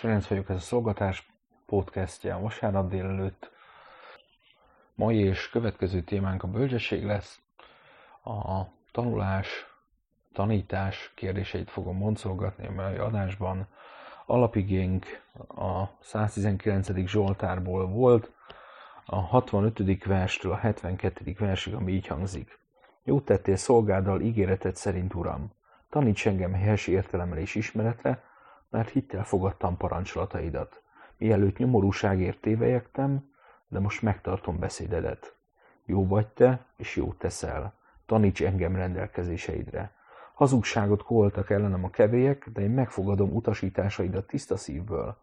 Ferenc vagyok, ez a Szolgatárs podcastje a vasárnap délelőtt. Mai és következő témánk a bölcsesség lesz. A tanulás, tanítás kérdéseit fogom boncolgatni a mai adásban. Alapigénk a 119. zsoltárból volt, a 65. verstől a 72. versig, ami így hangzik. Jót tettél szolgáddal ígéreted szerint, Uram. Taníts engem helyes értelemre és ismeretre, mert hittel fogadtam parancsolataidat. Mielőtt nyomorúságért tévelyektem, de most megtartom beszédedet. Jó vagy te, és jót teszel. Taníts engem rendelkezéseidre. Hazugságot koholtak ellenem a kevélyek, de én megfogadom utasításaidat tiszta szívből.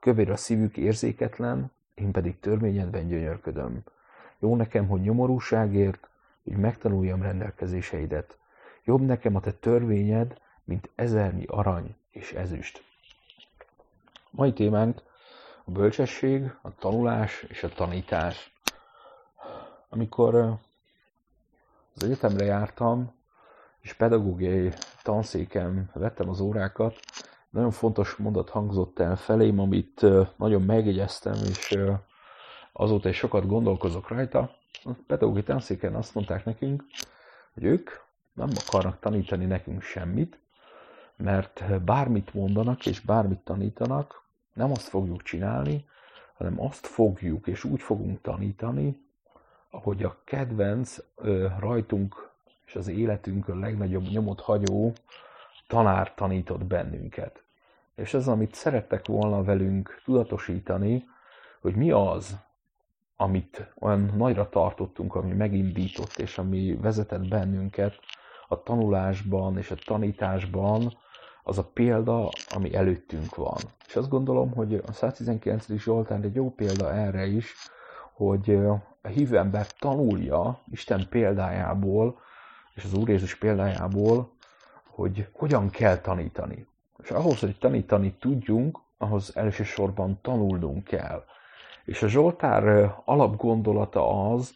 Kövér a szívük érzéketlen, én pedig törvényedben gyönyörködöm. Jó nekem, hogy nyomorúságért, hogy megtanuljam rendelkezéseidet. Jobb nekem a te törvényed, mint ezernyi arany és ezüst. Mai témánk a bölcsesség, a tanulás és a tanítás. Amikor az egyetemre jártam, és pedagógiai tanszéken vettem az órákat, nagyon fontos mondat hangzott el felém, amit nagyon megjegyeztem, és azóta is sokat gondolkozok rajta. A pedagógiai tanszéken azt mondták nekünk, hogy ők nem akarnak tanítani nekünk semmit, mert bármit mondanak és bármit tanítanak, nem azt fogjuk csinálni, hanem azt fogjuk, és úgy fogunk tanítani, ahogy a kedvenc rajtunk és az életünkön legnagyobb nyomot hagyó tanár tanított bennünket. És ez, amit szerettek volna velünk tudatosítani, hogy mi az, amit olyan nagyra tartottunk, ami megindított, és ami vezetett bennünket a tanulásban és a tanításban, az a példa, ami előttünk van. És azt gondolom, hogy a 119. zsoltár egy jó példa erre is, hogy a hívő ember tanulja Isten példájából, és az Úr Jézus példájából, hogy hogyan kell tanítani. És ahhoz, hogy tanítani tudjunk, ahhoz elsősorban tanulnunk kell. És a zsoltár alapgondolata az,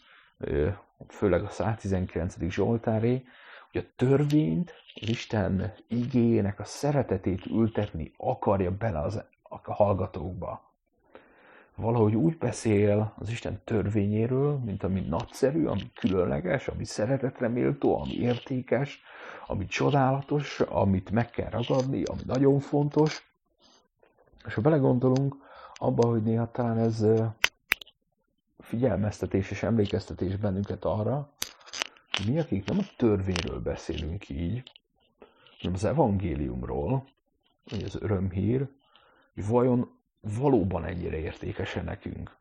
főleg a 119. zsoltáré, hogy a törvényt, az Isten igéjének a szeretetét ültetni akarja bele a hallgatókba. Valahogy úgy beszél az Isten törvényéről, mint ami nagyszerű, ami különleges, ami szeretetre méltó, ami értékes, ami csodálatos, amit meg kell ragadni, ami nagyon fontos. És ha belegondolunk abba, hogy néha talán ez figyelmeztetés és emlékeztetés bennünket arra, hogy mi, akik nem a törvényről beszélünk így, hanem az evangéliumról, vagy az örömhír, hogy vajon valóban ennyire értékesen nekünk.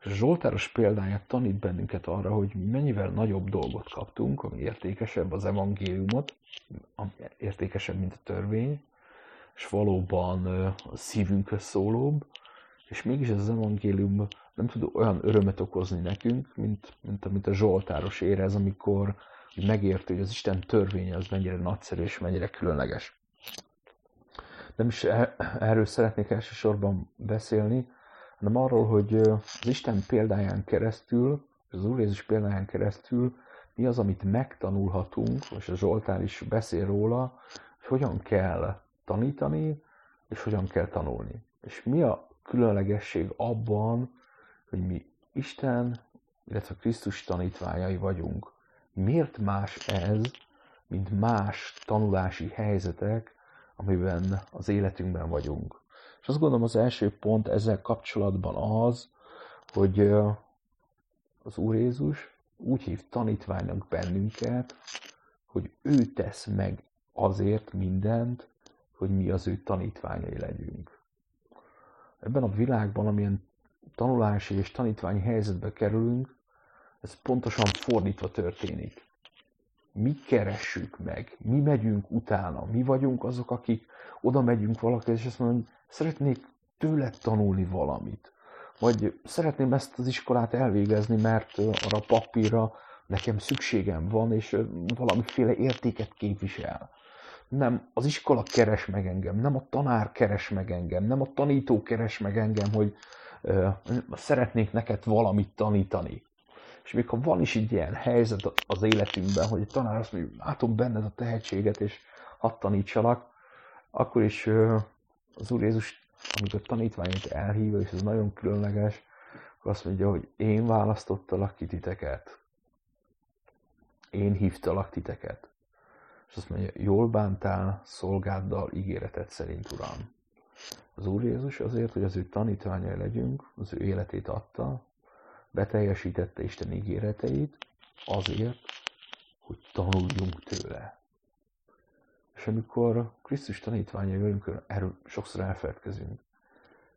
És a zsoltáros példáját tanít bennünket arra, hogy mennyivel nagyobb dolgot kaptunk, ami értékesebb az evangéliumot, ami értékesebb, mint a törvény, és valóban a szívünkhöz szólóbb, és mégis ez az evangélium nem tud olyan örömet okozni nekünk, mint amit a zsoltáros érez, amikor megérti, hogy az Isten törvénye az mennyire nagyszerű és mennyire különleges. Nem is erről szeretnék elsősorban beszélni, hanem arról, hogy az Isten példáján keresztül, az Úr Jézus példáján keresztül mi az, amit megtanulhatunk, és a zsoltár is beszél róla, hogy hogyan kell tanítani, és hogyan kell tanulni. És mi a különlegesség abban, hogy mi Isten, illetve Krisztus tanítványai vagyunk. Miért más ez, mint más tanulási helyzetek, amiben az életünkben vagyunk? És azt gondolom, az első pont ezzel kapcsolatban az, hogy az Úr Jézus úgy hív tanítványnak bennünket, hogy ő tesz meg azért mindent, hogy mi az ő tanítványai legyünk. Ebben a világban, amilyen tanulási és tanítványi helyzetbe kerülünk, ez pontosan fordítva történik. Mi keressük meg, mi megyünk utána, mi vagyunk azok, akik oda megyünk valakihez, és azt mondom, hogy szeretnék tőled tanulni valamit, vagy szeretném ezt az iskolát elvégezni, mert arra a papírra nekem szükségem van, és valamiféle értéket képvisel. Nem az iskola keres meg engem, nem a tanár keres meg engem, nem a tanító keres meg engem, hogy szeretnék neked valamit tanítani. És még ha van is egy ilyen helyzet az életünkben, hogy a tanár azt mondja, látom benned a tehetséget, és hadd tanítsalak, akkor is az Úr Jézus amikor tanítványait elhívja, és ez nagyon különleges, akkor azt mondja, hogy én választottalak ki titeket. Én hívtalak titeket. És azt mondja, jól bántál szolgáddal ígéreted szerint, Uram. Az Úr Jézus azért, hogy az ő tanítványai legyünk, az ő életét adta, beteljesítette Isten ígéreteit azért, hogy tanuljunk tőle. És amikor Krisztus tanítványai vagyunk, erről sokszor elfeledkezünk,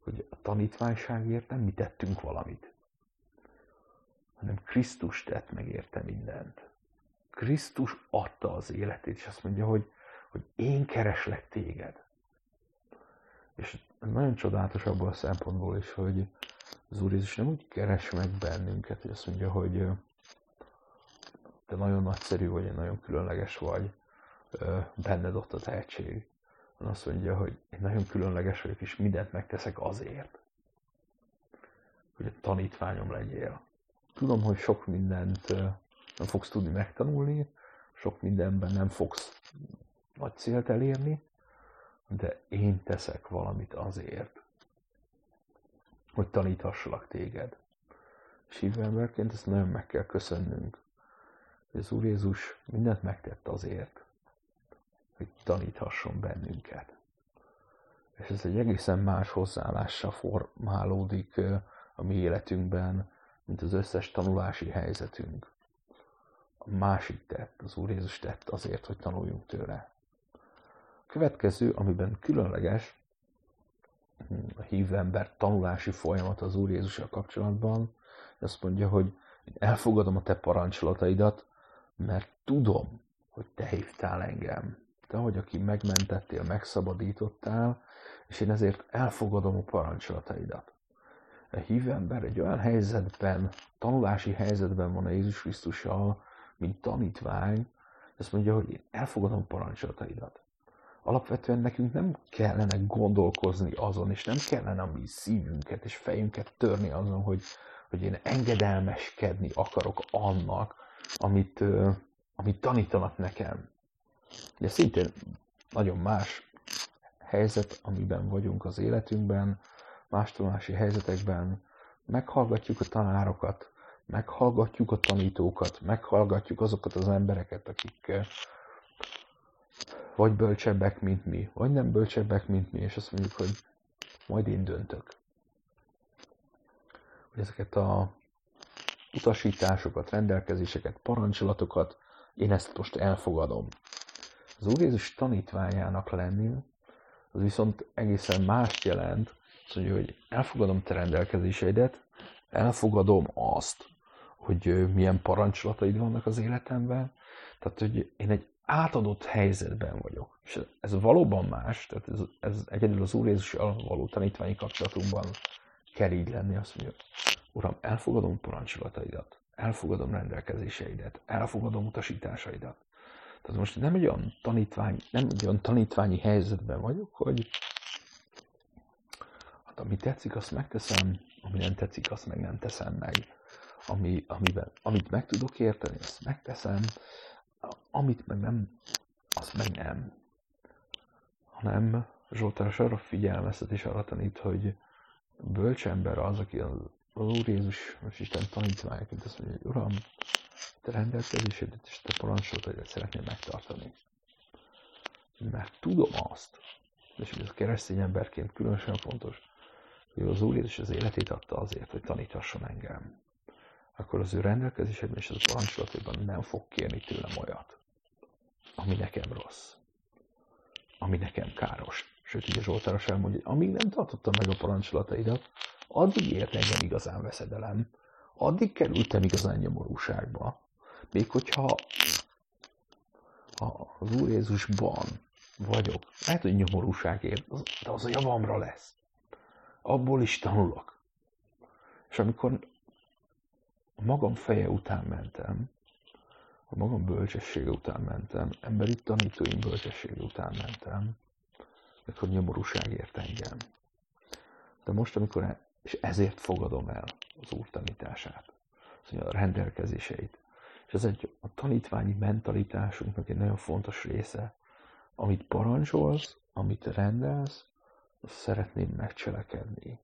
hogy a tanítványságért nem mi tettünk valamit, hanem Krisztus tett meg érte mindent. Krisztus adta az életét, és azt mondja, hogy én kereslek téged. És nagyon csodálatos abból a szempontból is, hogy az Úr Jézus nem úgy keres meg bennünket, hogy azt mondja, hogy te nagyon nagyszerű vagy, nagyon különleges vagy, benned ott a tehetség. Hanem azt mondja, hogy én nagyon különleges vagyok, és mindent megteszek azért, hogy a tanítványom legyél. Tudom, hogy sok mindent nem fogsz tudni megtanulni, sok mindenben nem fogsz nagy célt elérni, de én teszek valamit azért, hogy taníthassalak téged. És hívő emberként ezt nagyon meg kell köszönnünk, hogy az Úr Jézus mindent megtett azért, hogy taníthasson bennünket. És ez egy egészen más hozzáállással formálódik a mi életünkben, mint az összes tanulási helyzetünk. A másik tett, az Úr Jézus tett azért, hogy tanuljunk tőle. Következő, amiben különleges a hívő ember tanulási folyamat az Úr Jézussal kapcsolatban, azt mondja, hogy elfogadom a te parancsolataidat, mert tudom, hogy te hívtál engem. Te, hogy aki megmentettél, megszabadítottál, és én ezért elfogadom a parancsolataidat. A hívő ember egy olyan helyzetben, tanulási helyzetben van a Jézus Krisztussal, mint tanítvány, azt mondja, hogy én elfogadom a parancsolataidat. Alapvetően nekünk nem kellene gondolkozni azon, és nem kellene a mi szívünket és fejünket törni azon, hogy én engedelmeskedni akarok annak, amit tanítanak nekem. De szintén nagyon más helyzet, amiben vagyunk az életünkben, más tanulási helyzetekben. Meghallgatjuk a tanárokat, meghallgatjuk a tanítókat, meghallgatjuk azokat az embereket, akik vagy bölcsebbek, mint mi, vagy nem bölcsebbek, mint mi, és azt mondjuk, hogy majd én döntök. Hogy ezeket a utasításokat, rendelkezéseket, parancsolatokat, én ezt most elfogadom. Az Úr Jézus tanítványának lenni, az viszont egészen mást jelent, azt mondja, hogy elfogadom te rendelkezéseidet, elfogadom azt, hogy milyen parancsolataid vannak az életemben, tehát, hogy én egy átadott helyzetben vagyok. És ez valóban más, tehát ez egyedül az Úr Jézussal való tanítványi kapcsolatunkban kell így lenni, azt mondja, Uram, elfogadom parancsolataidat, elfogadom rendelkezéseidet, elfogadom utasításaidat. Tehát most nem egy olyan tanítványi helyzetben vagyok, hogy hát ami tetszik, azt megteszem, ami nem tetszik, azt meg nem teszem meg. Amit meg tudok érteni, azt megteszem, amit meg nem, azt meg nem. Hanem Zsoltárs arra figyelmeztet és arra tanít, hogy bölcs ember az, aki az Úr Jézus és Isten tanítványaként azt mondja, hogy Uram, te rendelkezésedet és te parancsolataidat szeretném megtartani. Mert tudom azt, és ez keresztény emberként különösen fontos, hogy az Úr Jézus az életét adta azért, hogy taníthasson engem. Akkor az ő rendelkezésedben és az a parancsolataiban nem fog kérni tőlem olyat, ami nekem rossz, ami nekem káros. Sőt, így a Zsoltáros elmondja, hogy amíg nem tartottam meg a parancsolataidat, addig ért engem igazán veszedelem, addig kerültem igazán nyomorúságba, még hogyha az Úr Jézusban vagyok, lehet, hogy nyomorúságért, de az a javamra lesz. Abból is tanulok. És amikor a magam feje után mentem, a magam bölcsessége után mentem, emberi tanítóim bölcsessége után mentem, akkor nyomorúság ért engem. De most, amikor, és ezért fogadom el az Úr tanítását, a rendelkezéseit. És ez a tanítványi mentalitásunknak egy nagyon fontos része, amit parancsolsz, amit rendelsz, azt szeretnéd megcselekedni.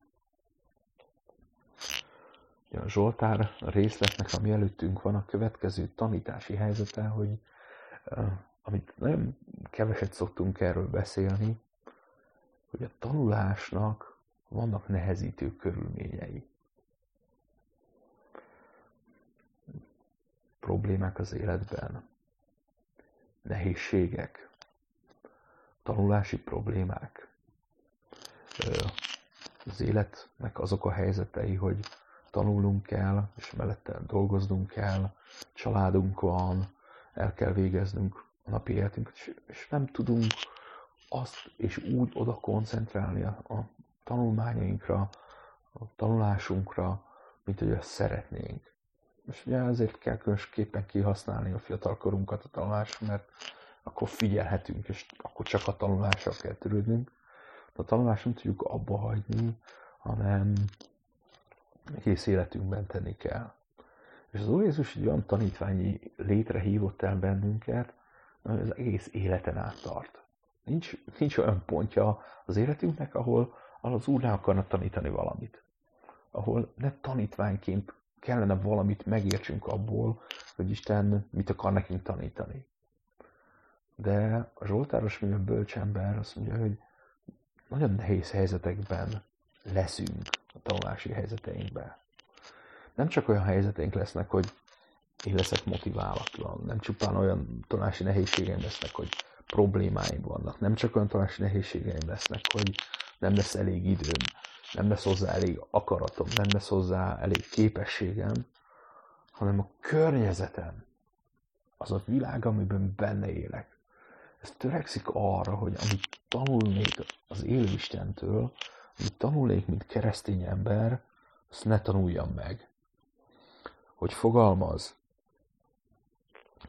A Zsoltár részletnek, ami előttünk van, a következő tanítási helyzete, hogy amit nagyon keveset szoktunk erről beszélni, hogy a tanulásnak vannak nehezítő körülményei. Problémák az életben, nehézségek, tanulási problémák, az életnek azok a helyzetei, hogy tanulnunk kell, és mellette dolgoznunk kell, családunk van, el kell végeznünk a napi életünket, és nem tudunk azt és úgy oda koncentrálni a tanulmányainkra, a tanulásunkra, mint hogy azt szeretnénk. És ugye ezért kell különösképpen kihasználni a fiatalkorunkat a tanulásra, mert akkor figyelhetünk, és akkor csak a tanulásra kell törődnünk. De a tanulást nem tudjuk abba hagyni, hanem egész életünkben tenni kell. És az Úr Jézus egy olyan tanítványi létre hívott el bennünket, ami az egész életen át tart. Nincs olyan pontja az életünknek, ahol az Úr ne akarna tanítani valamit. Ahol ne tanítványként kellene valamit megértsünk abból, hogy Isten mit akar nekünk tanítani. De a Zsoltáros, mivel bölcsember, azt mondja, hogy nagyon nehéz helyzetekben leszünk a tanulási helyzeteinkben. Nem csak olyan helyzeteink lesznek, hogy én leszek motiválatlan, nem csupán olyan tanulási nehézségeim lesznek, hogy problémáim vannak, nem csak olyan tanulási nehézségeim lesznek, hogy nem lesz elég időm, nem lesz hozzá elég akaratom, nem lesz hozzá elég képességem, hanem a környezetem, az a világ, amiben benne élek, ez törekszik arra, hogy amit tanulnék az élő Istentől, amit tanulnék, mint keresztény ember, azt ne tanuljam meg. Hogy fogalmaz,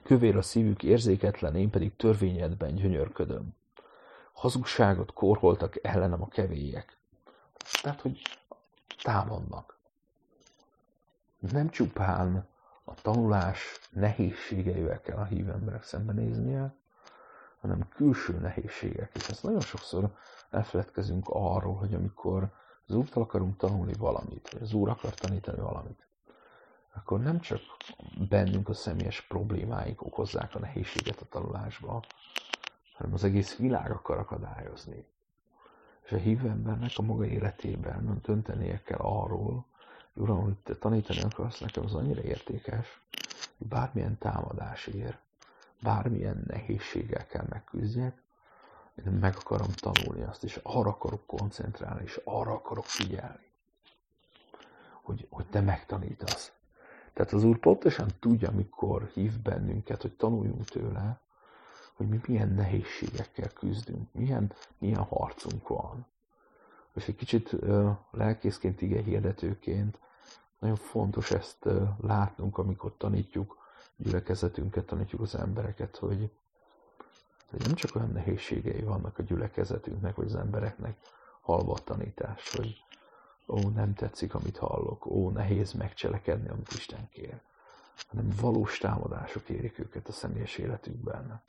kövér a szívük érzéketlen, én pedig törvényedben gyönyörködöm. Hazugságot korholtak ellenem a kevélyek. Tehát, hogy támadnak. Nem csupán a tanulás nehézségeivel kell a hívő emberek szembenéznie, hanem külső nehézségek. És ezt nagyon sokszor elfeledkezünk arról, hogy amikor az Úrtól akarunk tanulni valamit, vagy az Úr akar tanítani valamit, akkor nem csak bennünk a személyes problémáik okozzák a nehézséget a tanulásba, hanem az egész világ akar akadályozni. És a hívő embernek a maga életében döntenie kell arról, hogy Uram, hogy te tanítani akarsz, nekem az annyira értékes, hogy bármilyen támadás ér, bármilyen nehézséggel kell megküzdjek, én meg akarom tanulni azt, és arra akarok koncentrálni, és arra akarok figyelni, hogy te megtanítasz. Tehát az Úr pontosan tudja, amikor hív bennünket, hogy tanuljunk tőle, hogy mi milyen nehézségekkel küzdünk, milyen harcunk van. És egy kicsit lelkészként, igehirdetőként nagyon fontos ezt látnunk, amikor tanítjuk gyülekezetünket, tanítjuk az embereket, hogy nem csak olyan nehézségei vannak a gyülekezetünknek, vagy az embereknek hallva a tanítás, hogy ó, nem tetszik, amit hallok, ó, nehéz megcselekedni, amit Isten kér, hanem valós támadások érik őket a személyes életükben,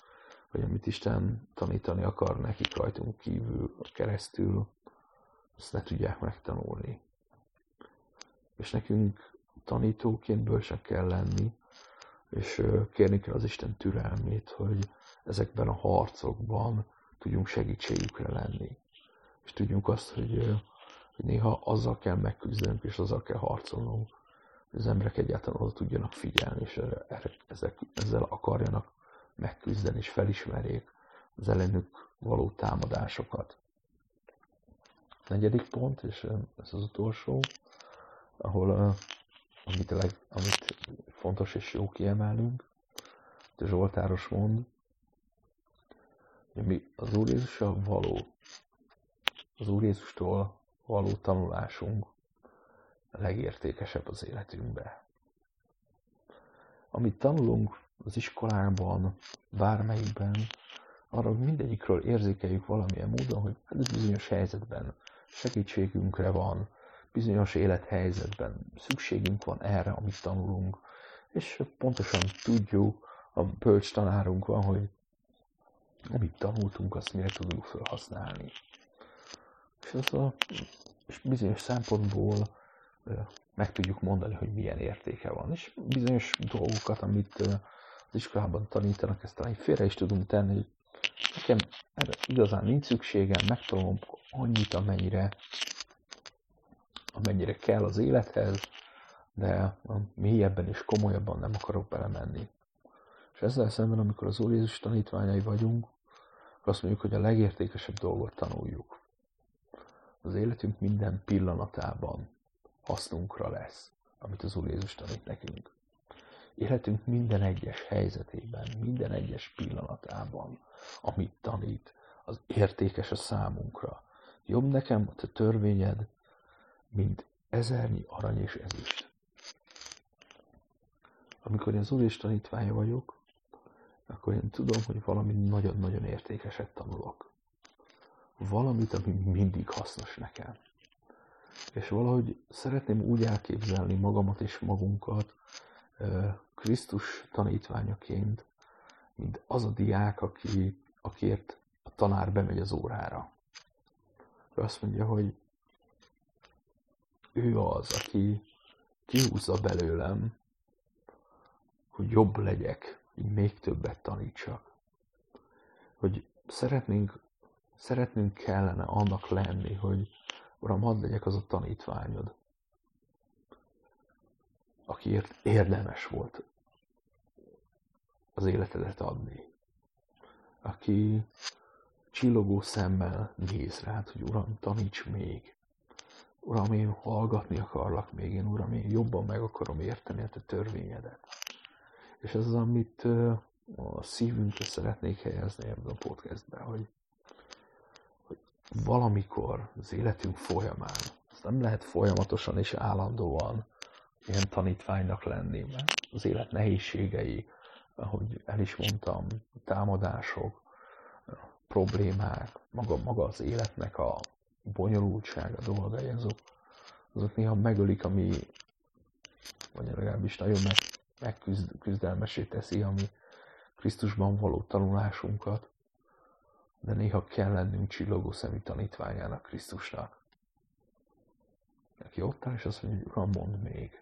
hogy amit Isten tanítani akar nekik rajtunk kívül, keresztül, azt ne tudják megtanulni. És nekünk tanítóként bölcsnek kell lenni, és kérni kell az Isten türelmét, hogy ezekben a harcokban tudjunk segítségükre lenni. És tudjunk azt, hogy néha azzal kell megküzdenünk, és azzal kell harcolnunk, hogy az emberek egyáltalán oda tudjanak figyelni, és ezzel akarjanak megküzdeni, és felismerjék az ellenük való támadásokat. Negyedik pont, és ez az utolsó, ahol amit fontos és jó kiemelünk, hogy a Zsoltáros mond, hogy mi az Úr Jézussal való, az Úr Jézustól való tanulásunk a legértékesebb az életünkbe. Amit tanulunk az iskolában, bármelyikben, arra mindegyikről érzékeljük valamilyen módon, hogy ez bizonyos helyzetben segítségünkre van, bizonyos élethelyzetben szükségünk van erre, amit tanulunk, és pontosan tudjuk, a bölcs tanárunk van, hogy amit tanultunk, azt mire tudunk felhasználni. És ez a bizonyos szempontból meg tudjuk mondani, hogy milyen értéke van. És bizonyos dolgokat, amit az iskolában tanítanak, ezt talán félre is tudunk tenni, hogy nekem erre igazán nincs szükségem, megtanulom annyit, amennyire kell az élethez, de mélyebben és komolyabban nem akarok belemenni. És ezzel szemben, amikor az Úr Jézus tanítványai vagyunk, azt mondjuk, hogy a legértékesebb dolgot tanuljuk. Az életünk minden pillanatában hasznunkra lesz, amit az Úr Jézus tanít nekünk. Életünk minden egyes helyzetében, minden egyes pillanatában, amit tanít, az értékes a számunkra. Jobb nekem a te törvényed, mint ezernyi arany és ezüst. Amikor én az Úr és tanítványa vagyok, akkor én tudom, hogy valami nagyon-nagyon értékeset tanulok. Valamit, ami mindig hasznos nekem. És valahogy szeretném úgy elképzelni magamat és magunkat Krisztus tanítványaként, mint az a diák, akiért a tanár bemegy az órára. Ő azt mondja, hogy ő az, aki kihúzza belőlem, hogy jobb legyek, hogy még többet tanítsak. Hogy szeretnünk kellene annak lenni, hogy Uram, hadd legyek az a tanítványod, akiért érdemes volt az életedet adni. Aki csillogó szemmel néz rád, hogy Uram, taníts még. Uram, én hallgatni akarlak még, Uram, én jobban meg akarom érteni a te törvényedet. És ez az, amit a szívünkre szeretnék helyezni ebben a podcastben, hogy valamikor az életünk folyamán, ez nem lehet folyamatosan és állandóan ilyen tanítványnak lenni, mert az élet nehézségei, ahogy el is mondtam, támadások, problémák, maga az életnek a bonyolultság, a dolgai, azok néha megölik, ami vagy legalábbis nagyon megküzdelmesé teszi, ami Krisztusban való tanulásunkat, de néha kell lennünk csillogó szemű tanítványának, Krisztusnak. Aki ott áll, és azt mondja, hogy Uram, mondd még.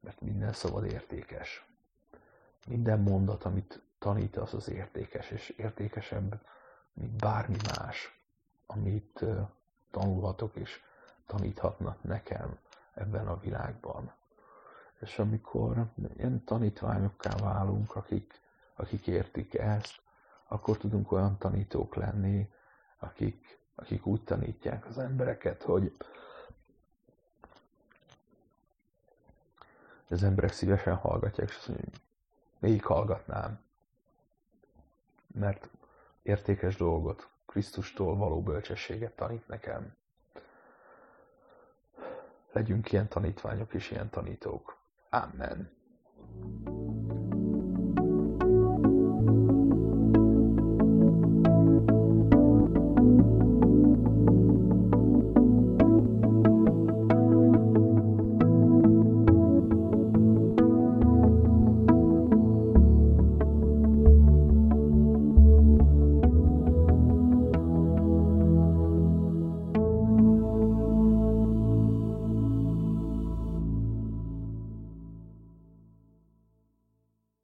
Mert minden szabad értékes. Minden mondat, amit tanít, az értékes, és értékesebb, mint bármi más, amit tanulhatok és taníthatnak nekem ebben a világban. És amikor ilyen tanítványokká válunk, akik értik ezt, akkor tudunk olyan tanítók lenni, akik úgy tanítják az embereket, hogy az emberek szívesen hallgatják, és azt mondják, végig hallgatnám, mert értékes dolgot, Krisztustól való bölcsességet tanít nekem. Legyünk ilyen tanítványok és ilyen tanítók. Amen.